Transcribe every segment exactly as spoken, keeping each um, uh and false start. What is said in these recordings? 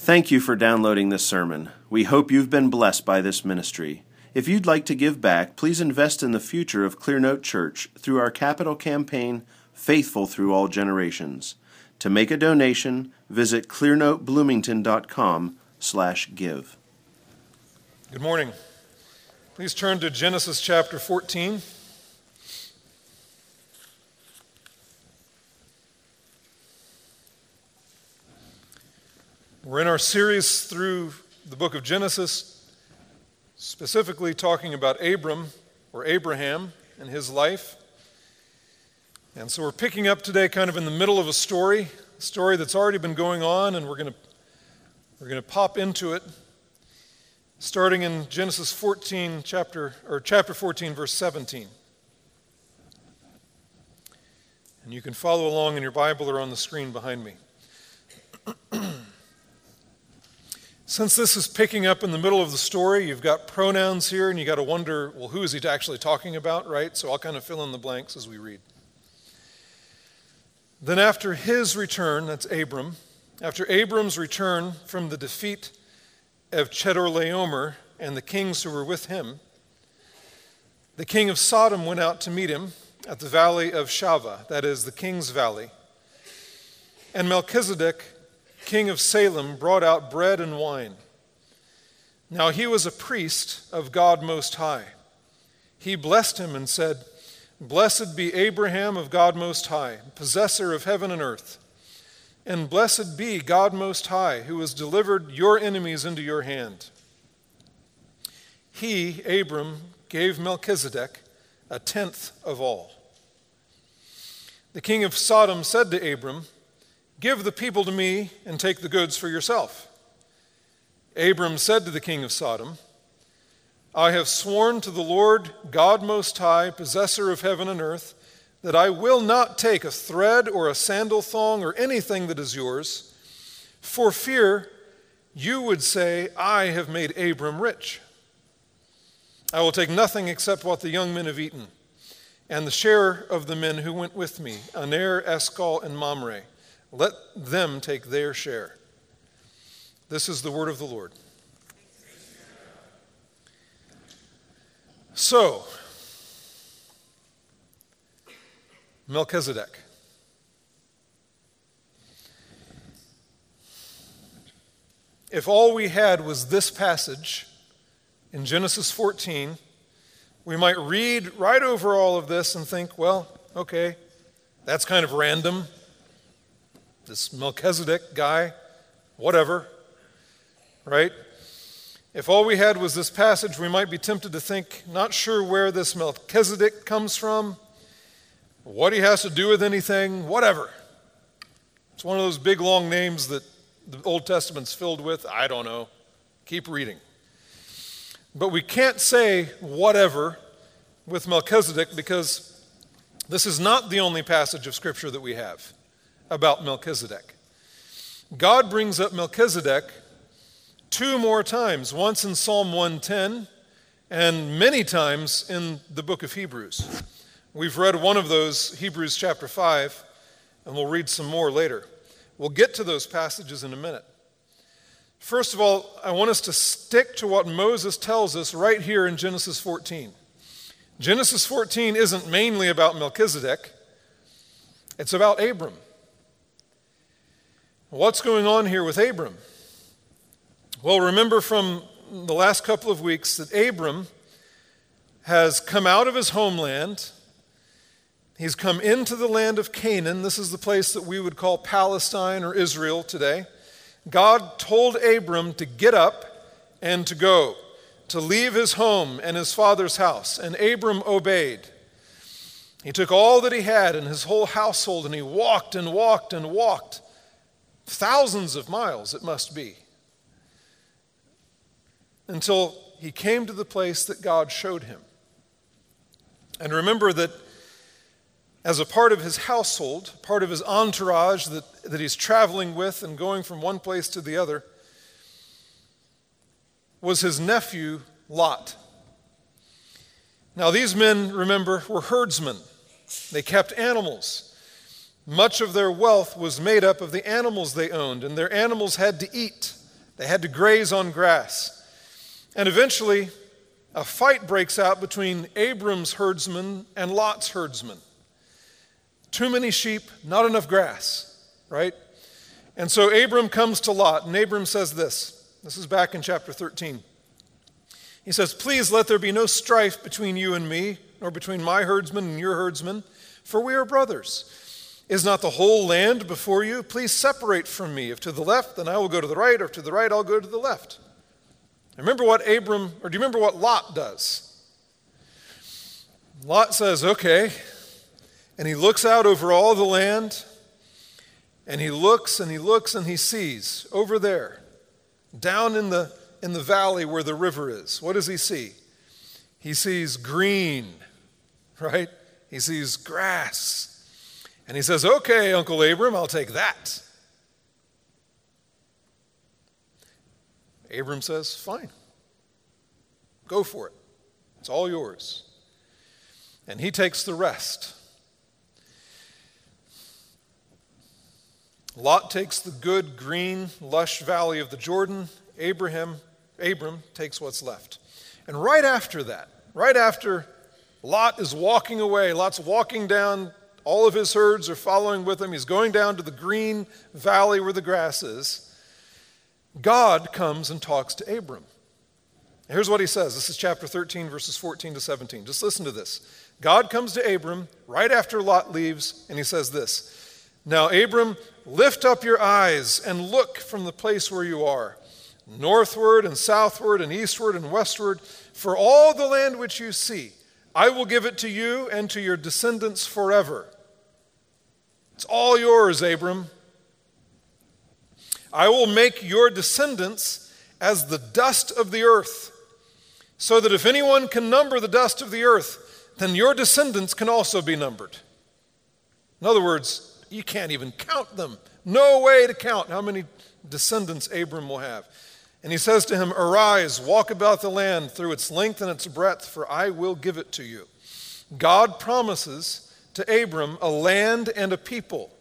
Thank you for downloading this sermon. We hope you've been blessed by this ministry. If you'd like to give back, please invest in the future of Clearnote Church through our capital campaign, Faithful Through All Generations. To make a donation, visit clearnote bloomington dot com slash give. Good morning. Please turn to Genesis chapter fourteen. We're in our series through the book of Genesis, specifically talking about Abram, or Abraham, and his life. And so we're picking up today kind of in the middle of a story, a story that's already been going on, and we're going to we're going to pop into it, starting in Genesis fourteen, chapter or chapter fourteen, verse seventeen. And you can follow along in your Bible or on the screen behind me. Since this is picking up in the middle of the story, you've got pronouns here, and you got to wonder, well, who is he actually talking about, right? So I'll kind of fill in the blanks as we read. Then after his return, that's Abram, after Abram's return from the defeat of Chedorlaomer and the kings who were with him, the king of Sodom went out to meet him at the valley of Shava, that is the king's valley. And Melchizedek, king of Salem, brought out bread and wine. Now he was a priest of God Most High. He blessed him and said, "Blessed be Abraham of God Most High, possessor of heaven and earth. And blessed be God Most High, who has delivered your enemies into your hand." He, Abram, gave Melchizedek a tenth of all. The king of Sodom said to Abram, "Give the people to me and take the goods for yourself." Abram said to the king of Sodom, "I have sworn to the Lord God Most High, possessor of heaven and earth, that I will not take a thread or a sandal thong or anything that is yours, for fear you would say, 'I have made Abram rich.' I will take nothing except what the young men have eaten, and the share of the men who went with me, Aner, Eshcol, and Mamre. Let them take their share." This is the word of the Lord. So, Melchizedek. If all we had was this passage in Genesis fourteen, we might read right over all of this and think, well, okay, that's kind of random. This Melchizedek guy, whatever, right? If all we had was this passage, we might be tempted to think, not sure where this Melchizedek comes from, what he has to do with anything, whatever. It's one of those big long names that the Old Testament's filled with. I don't know. Keep reading. But we can't say whatever with Melchizedek, because this is not the only passage of Scripture that we have about Melchizedek. God brings up Melchizedek two more times, once in Psalm one ten and many times in the book of Hebrews. We've read one of those, Hebrews chapter five, and we'll read some more later. We'll get to those passages in a minute. First of all, I want us to stick to what Moses tells us right here in Genesis fourteen. Genesis fourteen isn't mainly about Melchizedek. It's about Abram. What's going on here with Abram? Well, remember from the last couple of weeks that Abram has come out of his homeland. He's come into the land of Canaan. This is the place that we would call Palestine or Israel today. God told Abram to get up and to go, to leave his home and his father's house. And Abram obeyed. He took all that he had and his whole household, and he walked and walked and walked. Thousands of miles, it must be, until he came to the place that God showed him. And remember that as a part of his household, part of his entourage that, that he's traveling with and going from one place to the other, was his nephew Lot. Now these men, remember, were herdsmen. They kept animals. Much of their wealth was made up of the animals they owned, and their animals had to eat. They had to graze on grass. And eventually, a fight breaks out between Abram's herdsmen and Lot's herdsmen. Too many sheep, not enough grass, right? And so Abram comes to Lot, and Abram says this. This is back in chapter thirteen. He says, "Please let there be no strife between you and me, nor between my herdsmen and your herdsmen, for we are brothers. Is not the whole land before you? Please separate from me. If to the left, then I will go to the right, or if to the right, I'll go to the left." Remember what Abram, or do you remember what Lot does? Lot says, "Okay." And he looks out over all the land, and he looks and he looks and he sees over there, down in the in the valley where the river is. What does he see? He sees green, right? He sees grass. And he says, "Okay, Uncle Abram, I'll take that." Abram says, "Fine. Go for it. It's all yours." And he takes the rest. Lot takes the good, green, lush valley of the Jordan. Abraham, Abram takes what's left. And right after that, right after Lot is walking away, Lot's walking down, all of his herds are following with him. He's going down to the green valley where the grass is. God comes and talks to Abram. And here's what he says. This is chapter thirteen, verses fourteen to seventeen. Just listen to this. God comes to Abram right after Lot leaves, and he says this. "Now, Abram, lift up your eyes and look from the place where you are, northward and southward and eastward and westward, for all the land which you see, I will give it to you and to your descendants forever. It's all yours, Abram. I will make your descendants as the dust of the earth, so that if anyone can number the dust of the earth, then your descendants can also be numbered." In other words, you can't even count them. No way to count how many descendants Abram will have. And he says to him, "Arise, walk about the land through its length and its breadth, for I will give it to you." God promises to Abram a land and a people,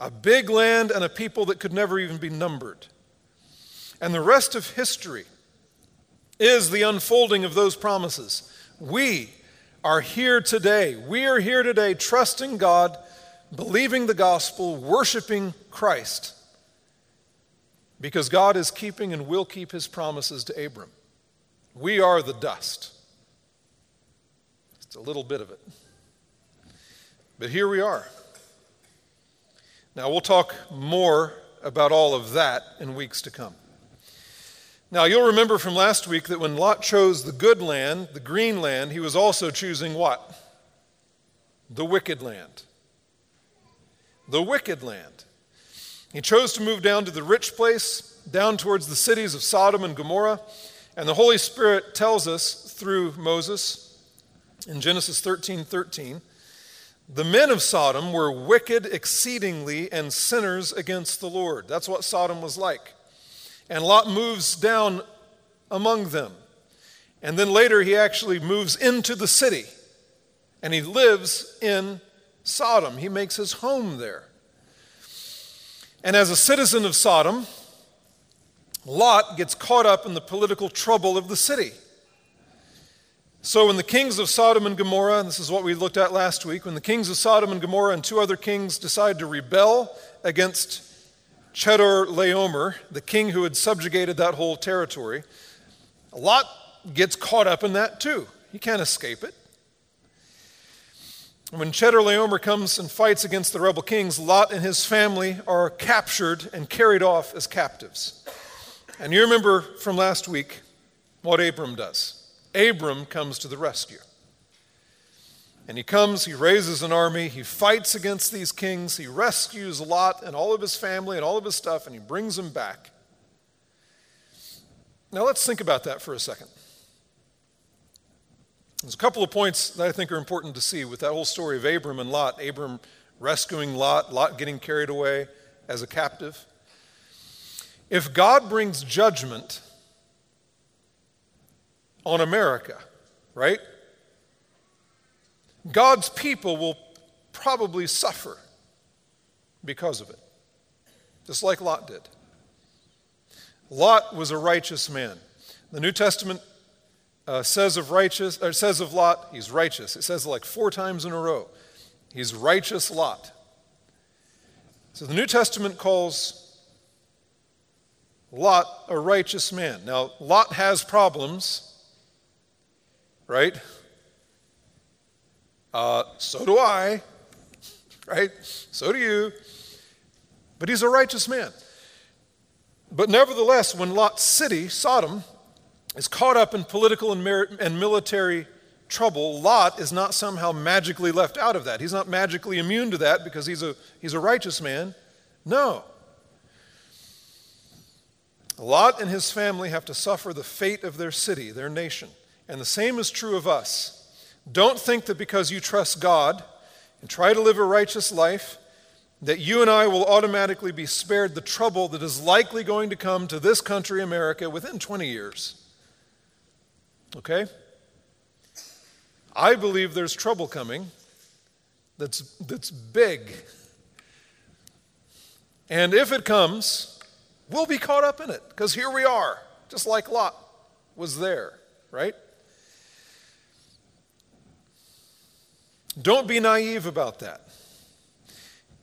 a big land and a people that could never even be numbered. And the rest of history is the unfolding of those promises. We are here today. We are here today trusting God, believing the gospel, worshiping Christ, because God is keeping and will keep his promises to Abram. We are the dust. Just a little bit of it. But here we are. Now, we'll talk more about all of that in weeks to come. Now, you'll remember from last week that when Lot chose the good land, the green land, he was also choosing what? The wicked land. The wicked land. He chose to move down to the rich place, down towards the cities of Sodom and Gomorrah. And the Holy Spirit tells us through Moses in Genesis thirteen thirteen, "The men of Sodom were wicked exceedingly and sinners against the Lord." That's what Sodom was like. And Lot moves down among them. And then later he actually moves into the city. And he lives in Sodom. He makes his home there. And as a citizen of Sodom, Lot gets caught up in the political trouble of the city. So when the kings of Sodom and Gomorrah, and this is what we looked at last week, when the kings of Sodom and Gomorrah and two other kings decide to rebel against Chedorlaomer, the king who had subjugated that whole territory, Lot gets caught up in that too. He can't escape it. When Chedorlaomer comes and fights against the rebel kings, Lot and his family are captured and carried off as captives. And you remember from last week what Abram does. Abram comes to the rescue. And he comes, he raises an army, he fights against these kings, he rescues Lot and all of his family and all of his stuff, and he brings them back. Now let's think about that for a second. There's a couple of points that I think are important to see with that whole story of Abram and Lot. Abram rescuing Lot, Lot getting carried away as a captive. If God brings judgment on America, right? God's people will probably suffer because of it, just like Lot did. Lot was a righteous man. The New Testament uh, says of righteous, or says of Lot, he's righteous. It says like four times in a row. He's righteous Lot. So the New Testament calls Lot a righteous man. Now, Lot has problems, right? Uh, so do I, right? So do you. But he's a righteous man. But nevertheless, when Lot's city, Sodom, is caught up in political and, mer- and military trouble, Lot is not somehow magically left out of that. He's not magically immune to that because he's a he's a righteous man. No. Lot and his family have to suffer the fate of their city, their nation. And the same is true of us. Don't think that because you trust God and try to live a righteous life, that you and I will automatically be spared the trouble that is likely going to come to this country, America, within twenty years. Okay? I believe there's trouble coming that's that's big. And if it comes, we'll be caught up in it, because here we are, just like Lot was there, right? Don't be naive about that.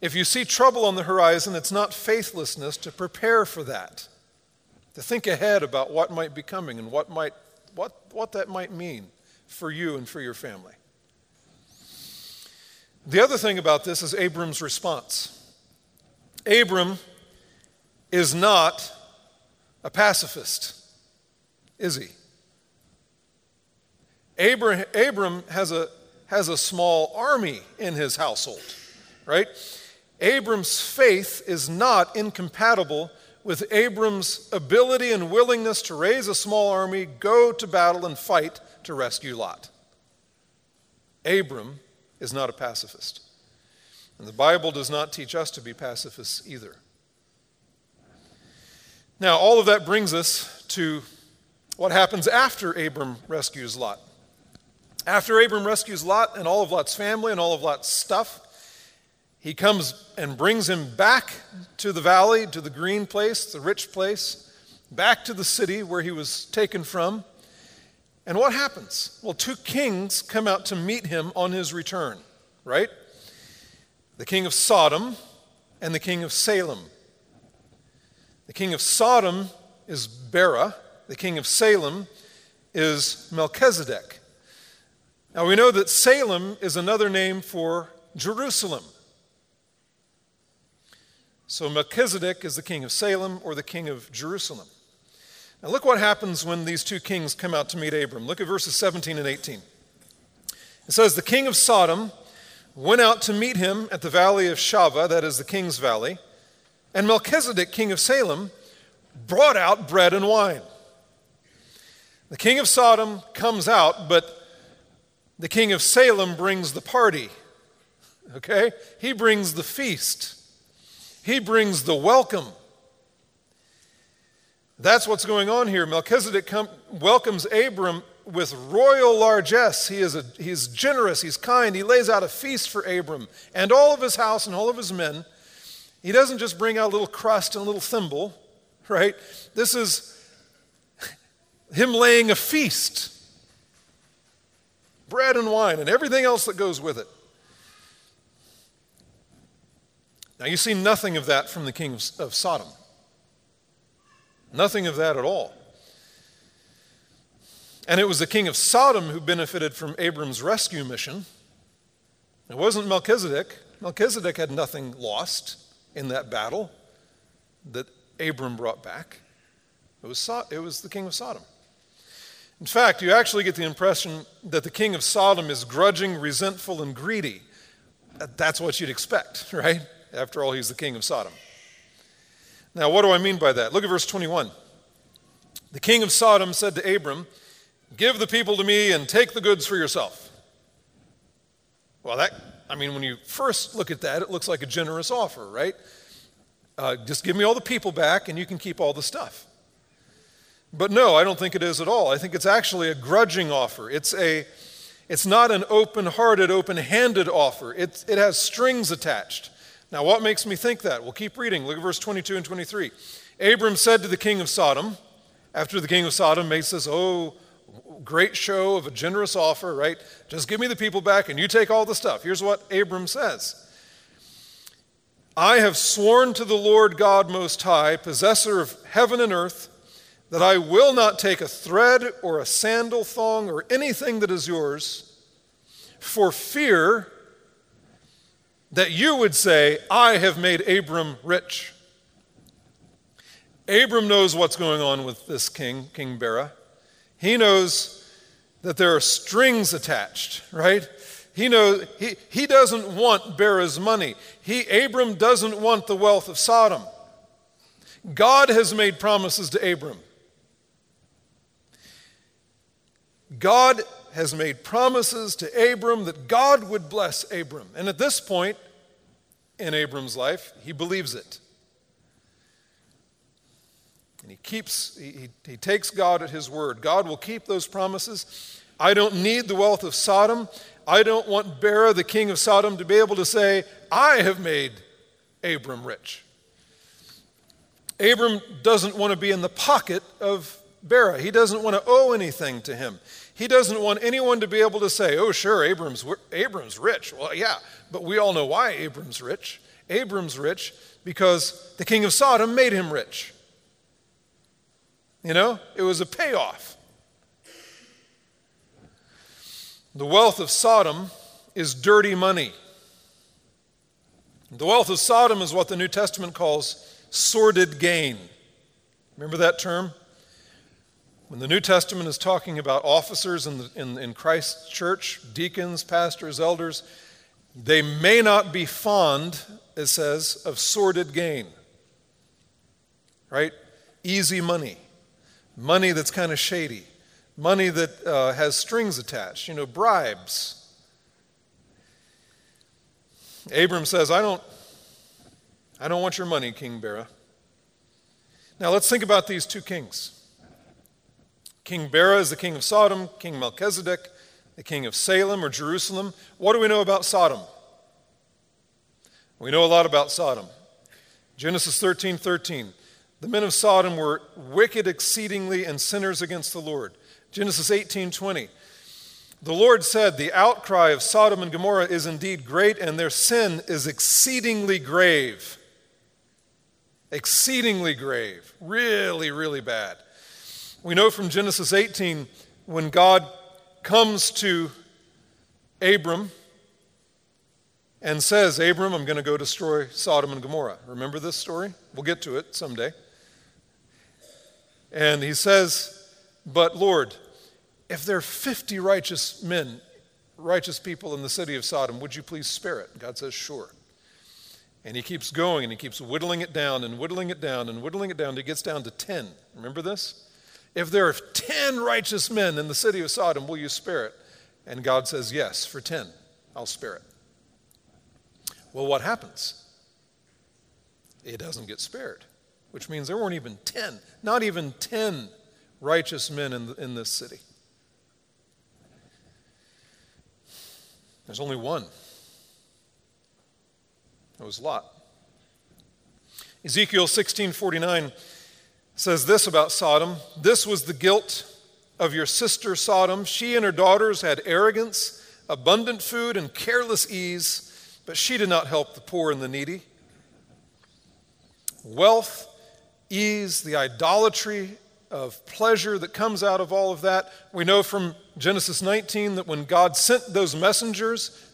If you see trouble on the horizon, it's not faithlessness to prepare for that, to think ahead about what might be coming and what might what what that might mean for you and for your family. The other thing about this is Abram's response. Abram is not a pacifist, is he? Abram, Abram has a has a small army in his household, right? Abram's faith is not incompatible with Abram's ability and willingness to raise a small army, go to battle and fight to rescue Lot. Abram is not a pacifist. And the Bible does not teach us to be pacifists either. Now, all of that brings us to what happens after Abram rescues Lot. After Abram rescues Lot and all of Lot's family and all of Lot's stuff, he comes and brings him back to the valley, to the green place, the rich place, back to the city where he was taken from. And what happens? Well, two kings come out to meet him on his return, right? The king of Sodom and the king of Salem. The king of Sodom is Bera. The king of Salem is Melchizedek. Now, we know that Salem is another name for Jerusalem. So Melchizedek is the king of Salem or the king of Jerusalem. Now look what happens when these two kings come out to meet Abram. Look at verses seventeen and eighteen. It says, the king of Sodom went out to meet him at the valley of Shava, that is the king's valley, and Melchizedek, king of Salem, brought out bread and wine. The king of Sodom comes out, but the king of Salem brings the party, okay? He brings the feast. He brings the welcome. That's what's going on here. Melchizedek com- welcomes Abram with royal largesse. He is a, he's generous. He's kind. He lays out a feast for Abram and all of his house and all of his men. He doesn't just bring out a little crust and a little thimble, right? This is him laying a feast. Bread and wine and everything else that goes with it. Now you see nothing of that from the king of Sodom. Nothing of that at all. And it was the king of Sodom who benefited from Abram's rescue mission. It wasn't Melchizedek. Melchizedek had nothing lost in that battle that Abram brought back. It was, so- it was the king of Sodom. In fact, you actually get the impression that the king of Sodom is grudging, resentful, and greedy. That's what you'd expect, right? After all, he's the king of Sodom. Now, what do I mean by that? Look at verse twenty-one. The king of Sodom said to Abram, give the people to me and take the goods for yourself. Well, that, I mean, when you first look at that, it looks like a generous offer, right? Uh, just give me all the people back and you can keep all the stuff. But no, I don't think it is at all. I think it's actually a grudging offer. It's a, it's not an open-hearted, open-handed offer. It, it has strings attached. Now, what makes me think that? Well, keep reading. Look at verse twenty-two and twenty-three. Abram said to the king of Sodom, after the king of Sodom makes this, oh, great show of a generous offer, right? Just give me the people back and you take all the stuff. Here's what Abram says. I have sworn to the Lord God Most High, possessor of heaven and earth, that I will not take a thread or a sandal thong or anything that is yours, for fear that you would say, I have made Abram rich. Abram knows what's going on with this king, King Bera. He knows that there are strings attached, right? He knows he, he doesn't want Bera's money. He Abram doesn't want the wealth of Sodom. God has made promises to Abram. God has made promises to Abram that God would bless Abram. And at this point in Abram's life, he believes it. And he keeps, he, he takes God at his word. God will keep those promises. I don't need the wealth of Sodom. I don't want Bera, the king of Sodom, to be able to say, I have made Abram rich. Abram doesn't want to be in the pocket of Bera. He doesn't want to owe anything to him. He doesn't want anyone to be able to say, oh, sure, Abram's, Abram's rich. Well, yeah, but we all know why Abram's rich. Abram's rich because the king of Sodom made him rich. You know, it was a payoff. The wealth of Sodom is dirty money. The wealth of Sodom is what the New Testament calls sordid gain. Remember that term? When the New Testament is talking about officers in, the, in, in Christ's church, deacons, pastors, elders, they may not be fond, it says, of sordid gain. Right? Easy money. Money that's kind of shady. Money that uh, has strings attached, you know, bribes. Abram says, I don't, I don't want your money, King Bera. Now let's think about these two kings. King Bera is the king of Sodom, King Melchizedek, the king of Salem or Jerusalem. What do we know about Sodom? We know a lot about Sodom. Genesis thirteen thirteen. The men of Sodom were wicked exceedingly and sinners against the Lord. Genesis eighteen twenty. The Lord said, the outcry of Sodom and Gomorrah is indeed great, and their sin is exceedingly grave. Exceedingly grave. Really, really bad. We know from Genesis eighteen, when God comes to Abram and says, Abram, I'm going to go destroy Sodom and Gomorrah. Remember this story? We'll get to it someday. And he says, but Lord, if there are fifty righteous men, righteous people in the city of Sodom, would you please spare it? God says, sure. And he keeps going and he keeps whittling it down and whittling it down and whittling it down. He gets down to ten. Remember this? If there are ten righteous men in the city of Sodom, will you spare it? And God says, yes, for ten, I'll spare it. Well, what happens? It doesn't get spared, which means there weren't even ten, not even ten righteous men in, in this city. There's only one. It was Lot. Ezekiel sixteen forty-nine says this about Sodom. This was the guilt of your sister Sodom. She and her daughters had arrogance, abundant food, and careless ease, but she did not help the poor and the needy. Wealth, ease, the idolatry of pleasure that comes out of all of that. We know from Genesis nineteen that when God sent those messengers,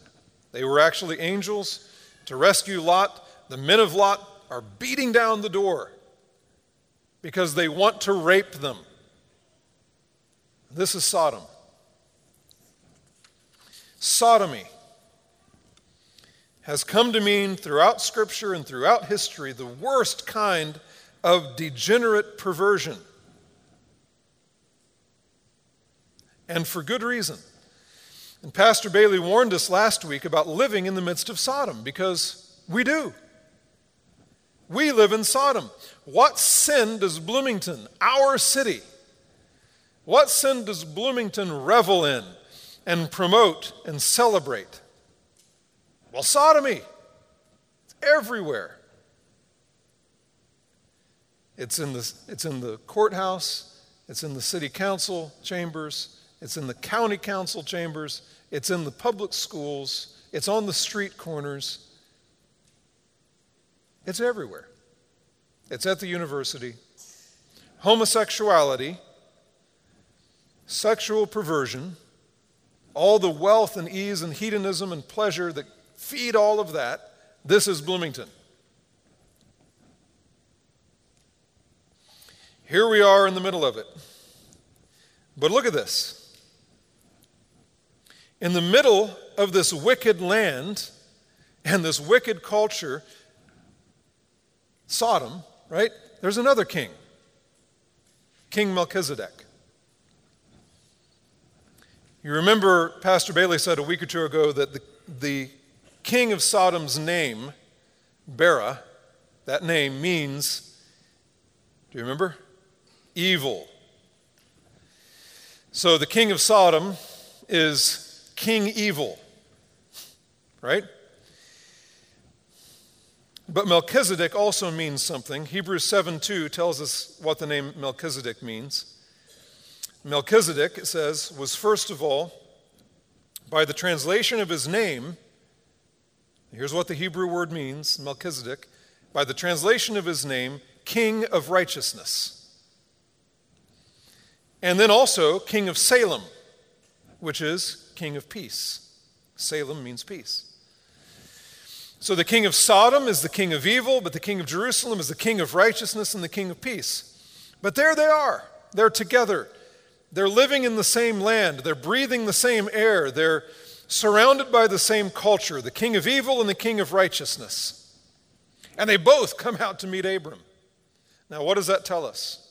they were actually angels, to rescue Lot. The men of Lot are beating down the door because they want to rape them. This is Sodom. Sodomy has come to mean throughout Scripture and throughout history the worst kind of degenerate perversion. And for good reason. And Pastor Bailey warned us last week about living in the midst of Sodom, because we do. We live in Sodom. What sin does Bloomington, our city, what sin does Bloomington revel in and promote and celebrate? Well, sodomy. It's everywhere. It's in the, it's in the courthouse. It's in the city council chambers. It's in the county council chambers. It's in the public schools. It's on the street corners. It's everywhere. It's at the university. Homosexuality, sexual perversion, all the wealth and ease and hedonism and pleasure that feed all of that, this is Bloomington. Here we are in the middle of it. But look at this. In the middle of this wicked land and this wicked culture, Sodom, right? There's another king, King Melchizedek. You remember Pastor Bailey said a week or two ago that the, the king of Sodom's name, Bera, that name means, do you remember? Evil. So the king of Sodom is King Evil, right? But Melchizedek also means something. Hebrews seven two tells us what the name Melchizedek means. Melchizedek, it says, was first of all, by the translation of his name, here's what the Hebrew word means, Melchizedek, by the translation of his name, King of Righteousness. And then also King of Salem, which is King of Peace. Salem means peace. So the king of Sodom is the king of evil, but the king of Jerusalem is the king of righteousness and the king of peace. But there they are. They're together. They're living in the same land. They're breathing the same air. They're surrounded by the same culture, the king of evil and the king of righteousness. And they both come out to meet Abram. Now, what does that tell us?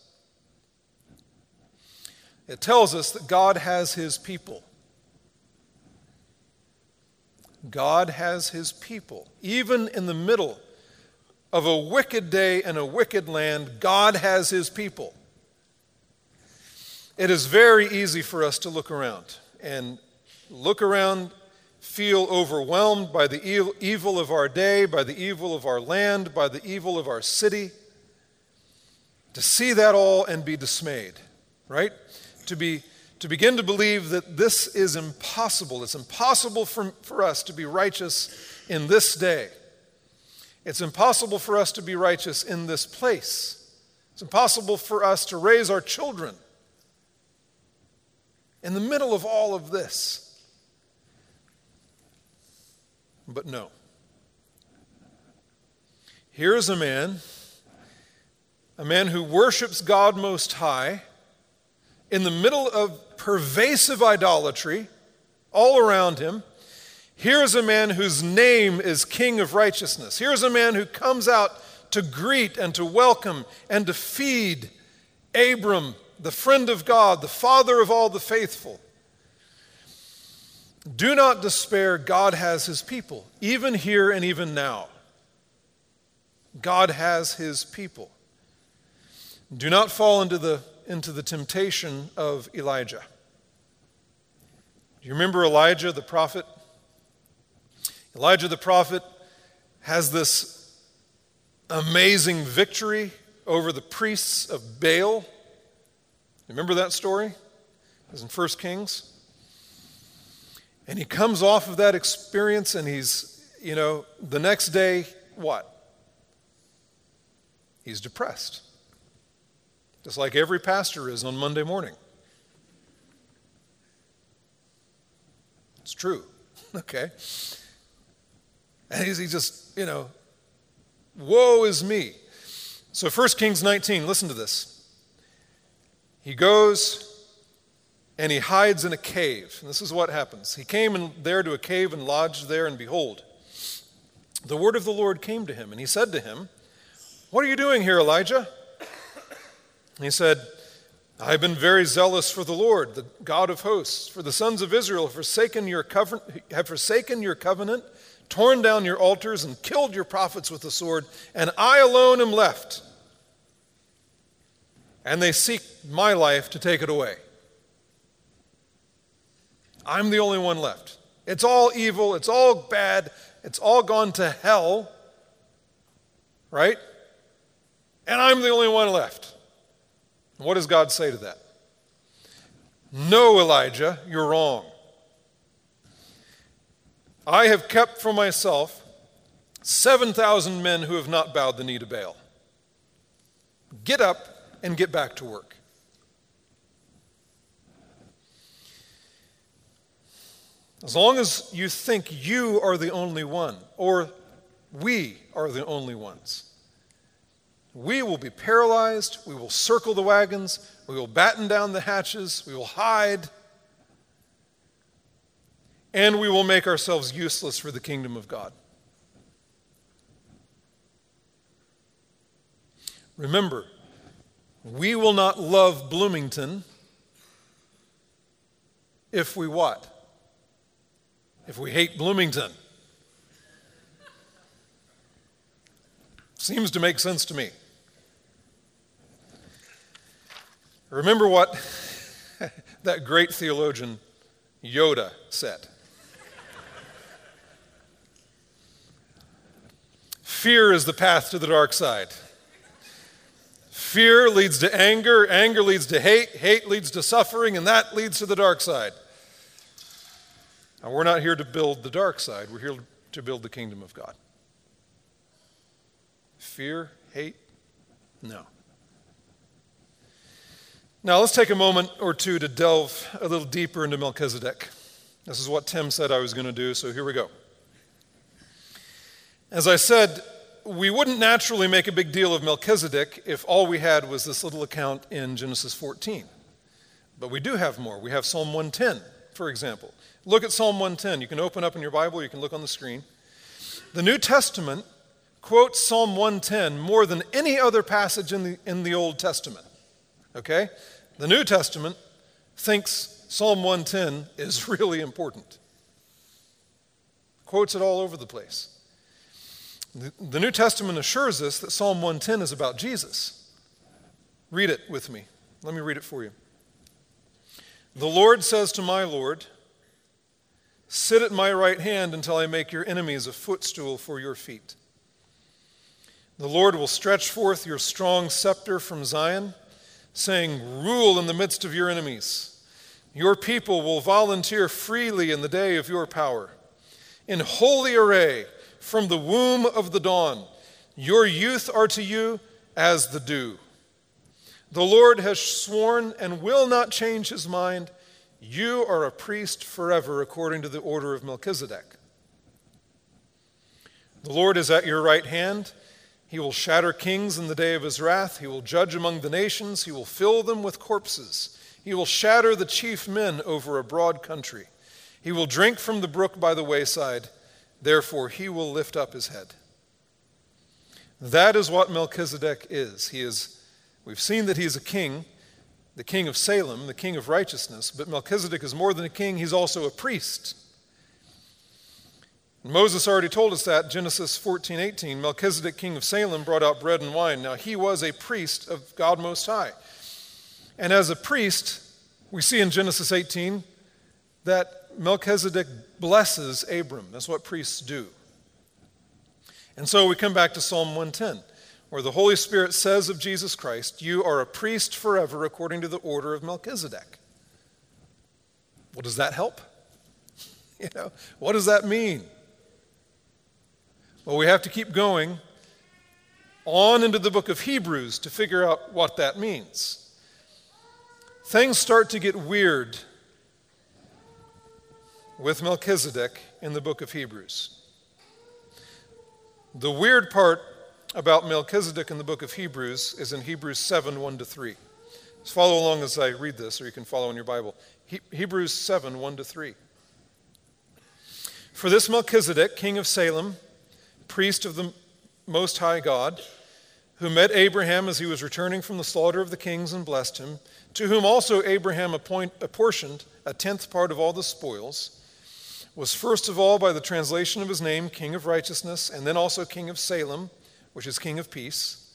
It tells us that God has his people. God has his people. Even in the middle of a wicked day and a wicked land, God has his people. It is very easy for us to look around and look around, feel overwhelmed by the evil of our day, by the evil of our land, by the evil of our city, to see that all and be dismayed, right? To be To begin to believe that this is impossible. It's impossible for, for us to be righteous in this day. It's impossible for us to be righteous in this place. It's impossible for us to raise our children. In the middle of all of this. But no. Here is a man, a man who worships God Most High, in the middle of pervasive idolatry all around him. Here's a man whose name is King of Righteousness. Here's a man who comes out to greet and to welcome and to feed Abram, the friend of God, the father of all the faithful. Do not despair. God has his people, even here and even now. God has his people. Do not fall into the into the temptation of Elijah. Do you remember Elijah the prophet? Elijah the prophet has this amazing victory over the priests of Baal. Remember that story? It was in First Kings. And he comes off of that experience and he's, you know, the next day, what? He's depressed. Just like every pastor is on Monday morning. It's true. Okay. And he just, you know, woe is me. So First Kings nineteen, listen to this. He goes and he hides in a cave. And this is what happens. He came in there to a cave and lodged there, and behold, the word of the Lord came to him. And he said to him, "What are you doing here, Elijah?" He said, "I've been very zealous for the Lord, the God of hosts. For the sons of Israel have forsaken your covenant, have forsaken your covenant, torn down your altars, and killed your prophets with the sword, and I alone am left. And they seek my life to take it away. I'm the only one left. It's all evil. It's all bad. It's all gone to hell." Right? and I'm the only one left. What does God say to that? No, Elijah, you're wrong. I have kept for myself seven thousand men who have not bowed the knee to Baal. Get up and get back to work. As long as you think you are the only one, or we are the only ones, we will be paralyzed, we will circle the wagons, we will batten down the hatches, we will hide, and we will make ourselves useless for the kingdom of God. Remember, we will not love Bloomington if we what? If we hate Bloomington. Seems to make sense to me. Remember what that great theologian Yoda said. Fear is the path to the dark side. Fear leads to anger, anger leads to hate, hate leads to suffering, and that leads to the dark side. Now, we're not here to build the dark side. We're here to build the kingdom of God. Fear, hate, no. Now let's take a moment or two to delve a little deeper into Melchizedek. This is what Tim said I was going to do, so here we go. As I said, we wouldn't naturally make a big deal of Melchizedek if all we had was this little account in Genesis fourteen. But we do have more. We have Psalm one ten, for example. Look at Psalm one ten. You can open up in your Bible. You can look on the screen. The New Testament quotes Psalm one ten more than any other passage in the, in the Old Testament. Okay? The New Testament thinks Psalm one ten is really important. Quotes it all over the place. The, the New Testament assures us that Psalm one ten is about Jesus. Read it with me. Let me read it for you. The Lord says to my Lord, sit at my right hand until I make your enemies a footstool for your feet. The Lord will stretch forth your strong scepter from Zion, saying, rule in the midst of your enemies. Your people will volunteer freely in the day of your power. In holy array, from the womb of the dawn, your youth are to you as the dew. The Lord has sworn and will not change his mind. You are a priest forever according to the order of Melchizedek. The Lord is at your right hand. He will shatter kings in the day of his wrath. He will judge among the nations. He will fill them with corpses. He will shatter the chief men over a broad country. He will drink from the brook by the wayside. Therefore, he will lift up his head. That is what Melchizedek is. He is, we've seen that he's a king, the king of Salem, the king of righteousness, but Melchizedek is more than a king. He's also a priest. Moses already told us that, Genesis fourteen eighteen, Melchizedek, king of Salem, brought out bread and wine. Now, he was a priest of God Most High. And as a priest, we see in Genesis eighteen that Melchizedek blesses Abram. That's what priests do. And so we come back to Psalm one ten, where the Holy Spirit says of Jesus Christ, you are a priest forever according to the order of Melchizedek. Well, does that help? You know, what does that mean? Well, we have to keep going on into the book of Hebrews to figure out what that means. Things start to get weird with Melchizedek in the book of Hebrews. The weird part about Melchizedek in the book of Hebrews is in Hebrews seven, one to three. Just follow along as I read this, or you can follow in your Bible. He- Hebrews seven, one to three. For this Melchizedek, king of Salem, priest of the Most High God, who met Abraham as he was returning from the slaughter of the kings and blessed him, to whom also Abraham appoint, apportioned a tenth part of all the spoils, was first of all by the translation of his name, king of righteousness, and then also king of Salem, which is king of peace,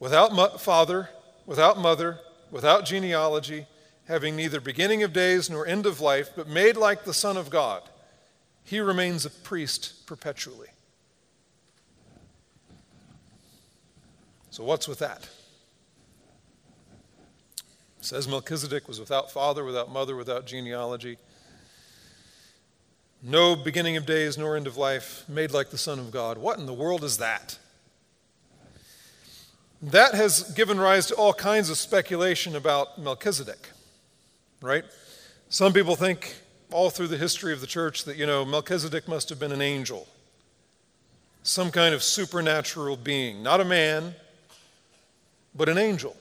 without mo- father, without mother, without genealogy, having neither beginning of days nor end of life, but made like the Son of God. He remains a priest perpetually. So what's with that? It says Melchizedek was without father, without mother, without genealogy. No beginning of days nor end of life, made like the Son of God. What in the world is that? That has given rise to all kinds of speculation about Melchizedek, right? Some people think all through the history of the church that, you know, Melchizedek must have been an angel, some kind of supernatural being, not a man, but an angel.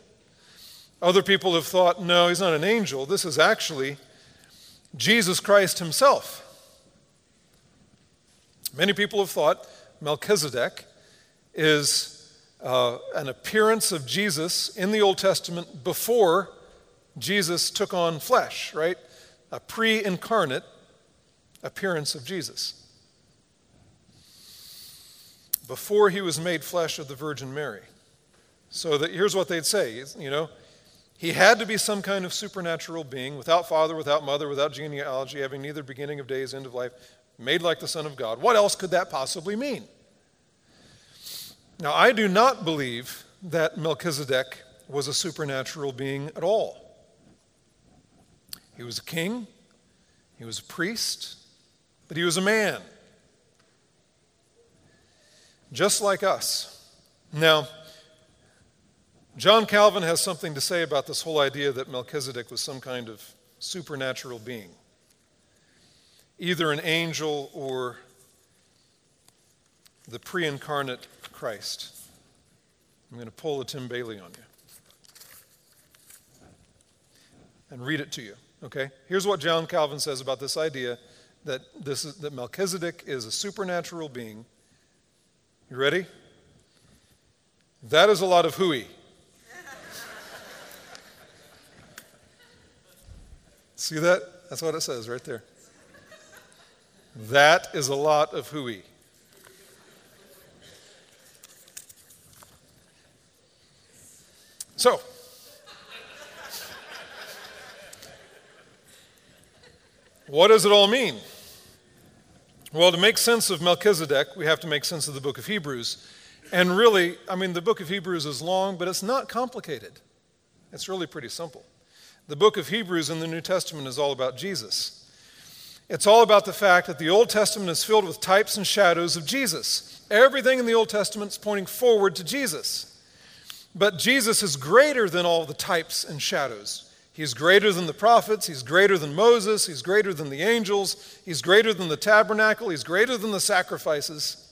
Other people have thought, no, he's not an angel. This is actually Jesus Christ himself. Many people have thought Melchizedek is uh, an appearance of Jesus in the Old Testament before Jesus took on flesh, right? A pre-incarnate appearance of Jesus. Before he was made flesh of the Virgin Mary. So that here's what they'd say, you know, he had to be some kind of supernatural being, without father, without mother, without genealogy, having neither beginning of days, end of life, made like the Son of God. What else could that possibly mean? Now, I do not believe that Melchizedek was a supernatural being at all. He was a king, he was a priest, but he was a man, just like us. Now, John Calvin has something to say about this whole idea that Melchizedek was some kind of supernatural being. Either an angel or the pre-incarnate Christ. I'm going to pull a Tim Bailey on you and read it to you, okay? Here's what John Calvin says about this idea that this is, that Melchizedek is a supernatural being. You ready? That is a lot of hooey. See that? That's what it says right there. That is a lot of hooey. So, what does it all mean? Well, to make sense of Melchizedek, we have to make sense of the book of Hebrews. And really, I mean, the book of Hebrews is long, but it's not complicated. It's really pretty simple. The book of Hebrews in the New Testament is all about Jesus. It's all about the fact that the Old Testament is filled with types and shadows of Jesus. Everything in the Old Testament is pointing forward to Jesus. But Jesus is greater than all the types and shadows. He's greater than the prophets. He's greater than Moses. He's greater than the angels. He's greater than the tabernacle. He's greater than the sacrifices.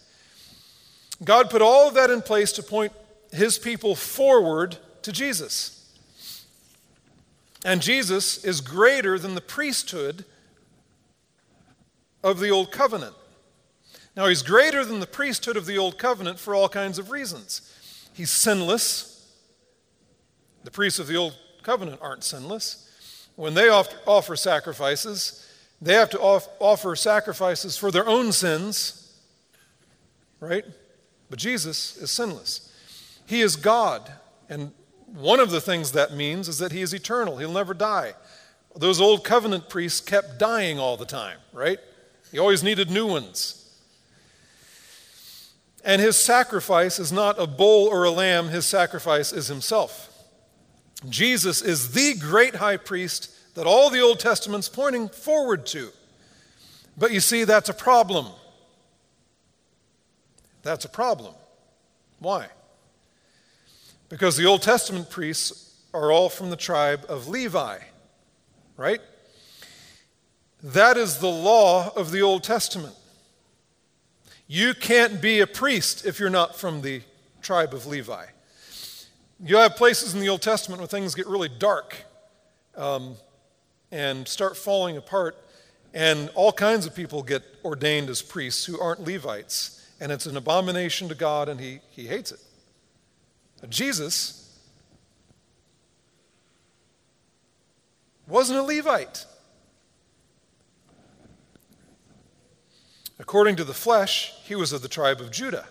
God put all of that in place to point his people forward to Jesus. And Jesus is greater than the priesthood of the Old Covenant. Now, he's greater than the priesthood of the Old Covenant for all kinds of reasons. He's sinless. The priests of the Old Covenant aren't sinless. When they offer sacrifices, they have to offer sacrifices for their own sins, right? But Jesus is sinless. He is God, and one of the things that means is that he is eternal. He'll never die. Those Old Covenant priests kept dying all the time, right? He always needed new ones. And his sacrifice is not a bull or a lamb. His sacrifice is himself. Jesus is the great high priest that all the Old Testament's pointing forward to. But you see, that's a problem. That's a problem. Why? Because the Old Testament priests are all from the tribe of Levi, right? That is the law of the Old Testament. You can't be a priest if you're not from the tribe of Levi. You have places in the Old Testament where things get really dark um, and start falling apart, and all kinds of people get ordained as priests who aren't Levites, and it's an abomination to God, and he, he hates it. Jesus wasn't a Levite. According to the flesh, he was of the tribe of Judah,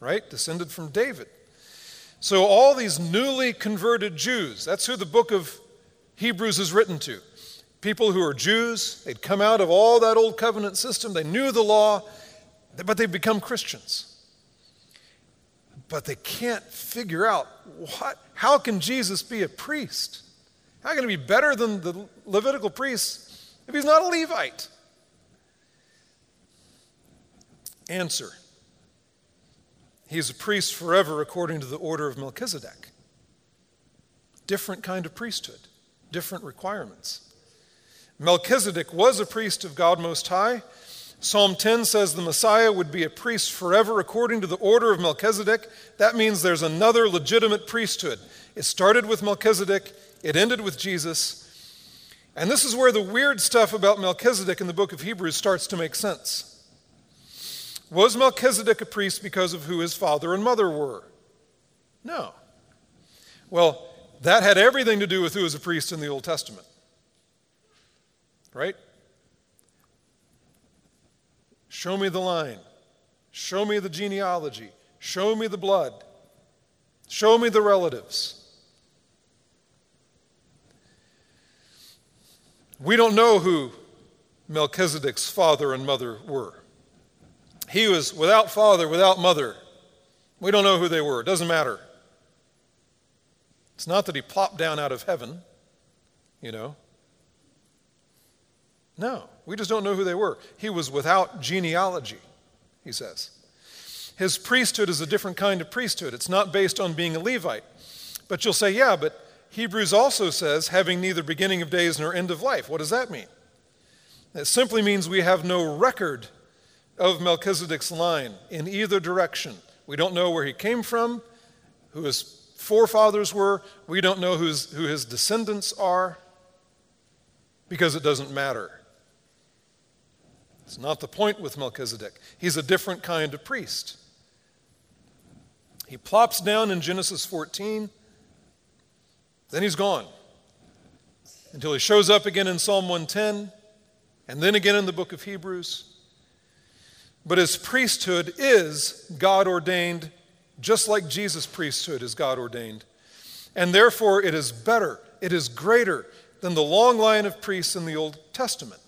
right? Descended from David. So all these newly converted Jews, that's who the book of Hebrews is written to. People who are Jews, they'd come out of all that old covenant system, they knew the law, but they'd become Christians. but they can't figure out what. How can Jesus be a priest? How can he be better than the Levitical priests if he's not a Levite? Answer. He's a priest forever according to the order of Melchizedek. Different kind of priesthood, different requirements. Melchizedek was a priest of God Most High. Psalm ten says the Messiah would be a priest forever according to the order of Melchizedek. That means there's another legitimate priesthood. It started with Melchizedek. It ended with Jesus. And this is where the weird stuff about Melchizedek in the book of Hebrews starts to make sense. Was Melchizedek a priest because of who his father and mother were? No. Well, that had everything to do with who was a priest in the Old Testament. Right? Show me the line. Show me the genealogy. Show me the blood. Show me the relatives. We don't know who Melchizedek's father and mother were. He was without father, without mother. We don't know who they were. It doesn't matter. It's not that he plopped down out of heaven, you know. No, we just don't know who they were. He was without genealogy, he says. His priesthood is a different kind of priesthood. It's not based on being a Levite. But you'll say, yeah, but Hebrews also says, having neither beginning of days nor end of life. What does that mean? It simply means we have no record of Melchizedek's line in either direction. We don't know where he came from, who his forefathers were. We don't know who's, who his descendants are, because it doesn't matter. It's not the point with Melchizedek. He's a different kind of priest. He plops down in Genesis fourteen, then he's gone until he shows up again in Psalm one ten and then again in the book of Hebrews. But his priesthood is God-ordained, just like Jesus' priesthood is God-ordained. And therefore, it is better, it is greater than the long line of priests in the Old Testament.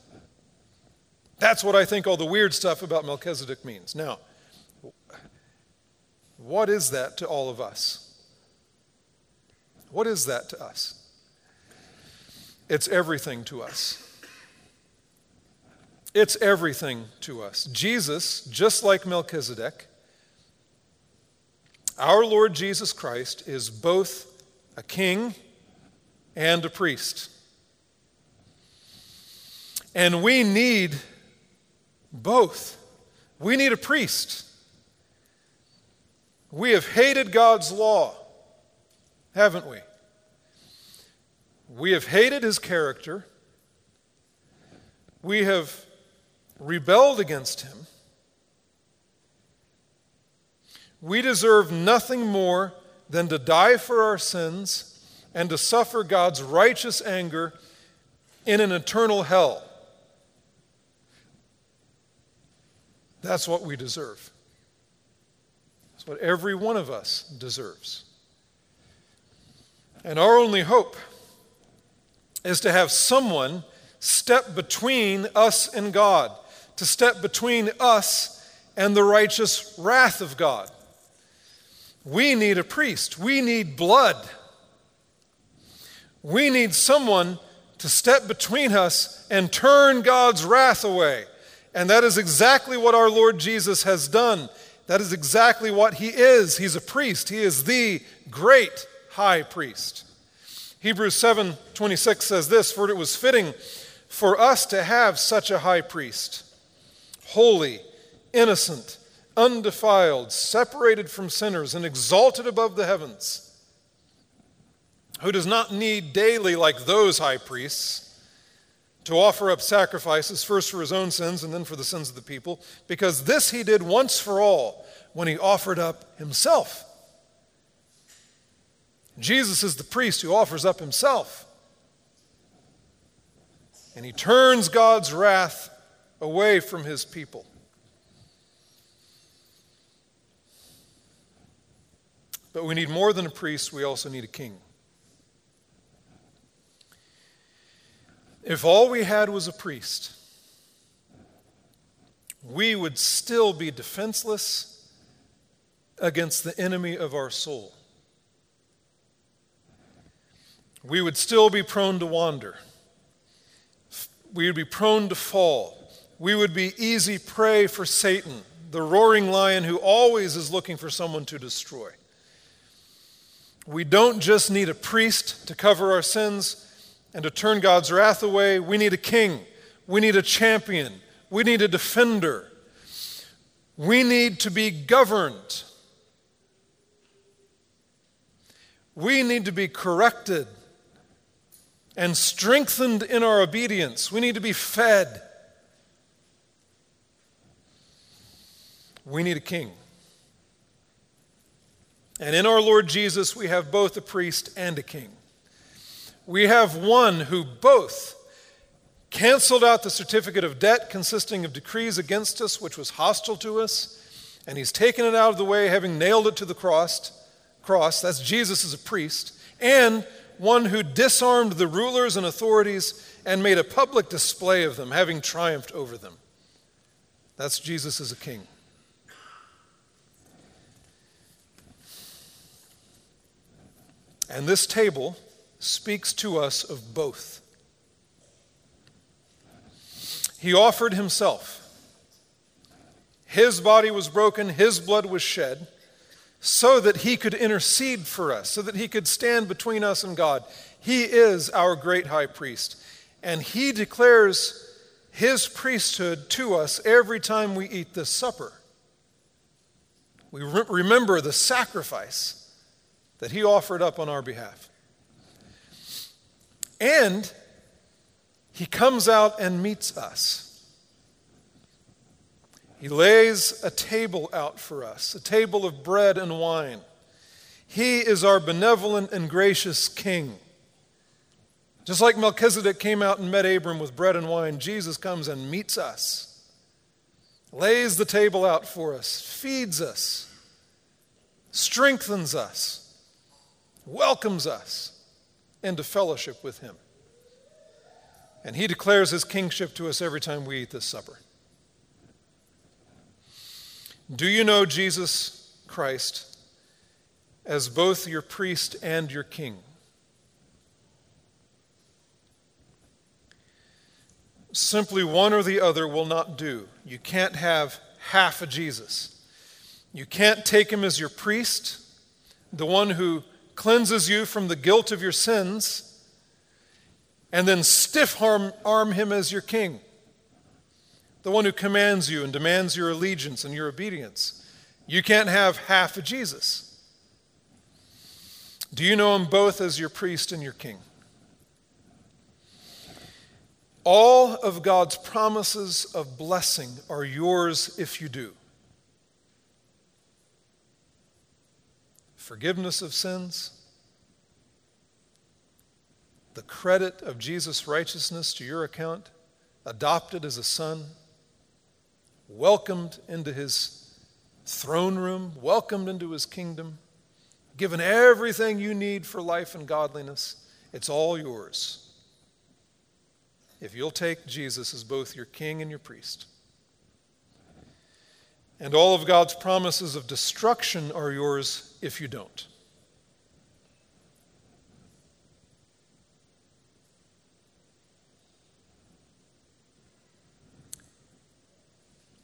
That's what I think all the weird stuff about Melchizedek means. Now, what is that to all of us? What is that to us? It's everything to us. It's everything to us. Jesus, just like Melchizedek, our Lord Jesus Christ is both a king and a priest. And we need both. We need a priest. We have hated God's law, haven't we? We have hated his character. We have rebelled against him. We deserve nothing more than to die for our sins and to suffer God's righteous anger in an eternal hell. That's what we deserve. That's what every one of us deserves. And our only hope is to have someone step between us and God, to step between us and the righteous wrath of God. We need a priest. We need blood. We need someone to step between us and turn God's wrath away. And that is exactly what our Lord Jesus has done. That is exactly what he is. He's a priest. He is the great high priest. Hebrews seven twenty-six says this, for it was fitting for us to have such a high priest, holy, innocent, undefiled, separated from sinners, and exalted above the heavens, who does not need daily, like those high priests, to offer up sacrifices, first for his own sins and then for the sins of the people, because this he did once for all when he offered up himself. Jesus is the priest who offers up himself. And he turns God's wrath away from his people. But we need more than a priest, we also need a king. If all we had was a priest, we would still be defenseless against the enemy of our soul. We would still be prone to wander. We would be prone to fall. We would be easy prey for Satan, the roaring lion who always is looking for someone to destroy. We don't just need a priest to cover our sins and to turn God's wrath away. We need a king. We need a champion. We need a defender. We need to be governed. We need to be corrected and strengthened in our obedience. We need to be fed. We need a king. And in our Lord Jesus, we have both a priest and a king. We have one who both canceled out the certificate of debt consisting of decrees against us, which was hostile to us, and he's taken it out of the way, having nailed it to the cross. Cross. That's Jesus as a priest. And one who disarmed the rulers and authorities and made a public display of them, having triumphed over them. That's Jesus as a king. And this table speaks to us of both. He offered himself. His body was broken, his blood was shed, so that he could intercede for us, so that he could stand between us and God. He is our great high priest, and he declares his priesthood to us every time we eat this supper. We re- remember the sacrifice that he offered up on our behalf. And he comes out and meets us. He lays a table out for us, a table of bread and wine. He is our benevolent and gracious king. Just like Melchizedek came out and met Abram with bread and wine, Jesus comes and meets us, lays the table out for us, feeds us, strengthens us, welcomes us into fellowship with him. And he declares his kingship to us every time we eat this supper. Do you know Jesus Christ as both your priest and your king? Simply one or the other will not do. You can't have half a Jesus. You can't take him as your priest, the one who cleanses you from the guilt of your sins, and then stiff arm, arm him as your king, the one who commands you and demands your allegiance and your obedience. You can't have half a Jesus. Do you know him both as your priest and your king? All of God's promises of blessing are yours if you do. Forgiveness of sins, the credit of Jesus' righteousness to your account, adopted as a son, welcomed into his throne room, welcomed into his kingdom, given everything you need for life and godliness. It's all yours if you'll take Jesus as both your king and your priest. And all of God's promises of destruction are yours if you don't.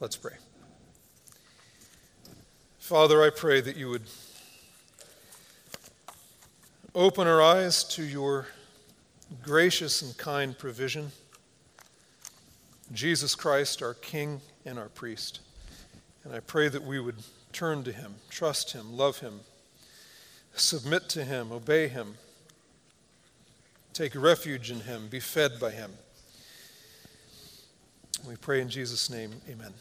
Let's pray. Father, I pray that you would open our eyes to your gracious and kind provision, Jesus Christ, our King and our priest. And I pray that we would turn to him, trust him, love him, submit to him, obey him, take refuge in him, be fed by him. We pray in Jesus' name, amen.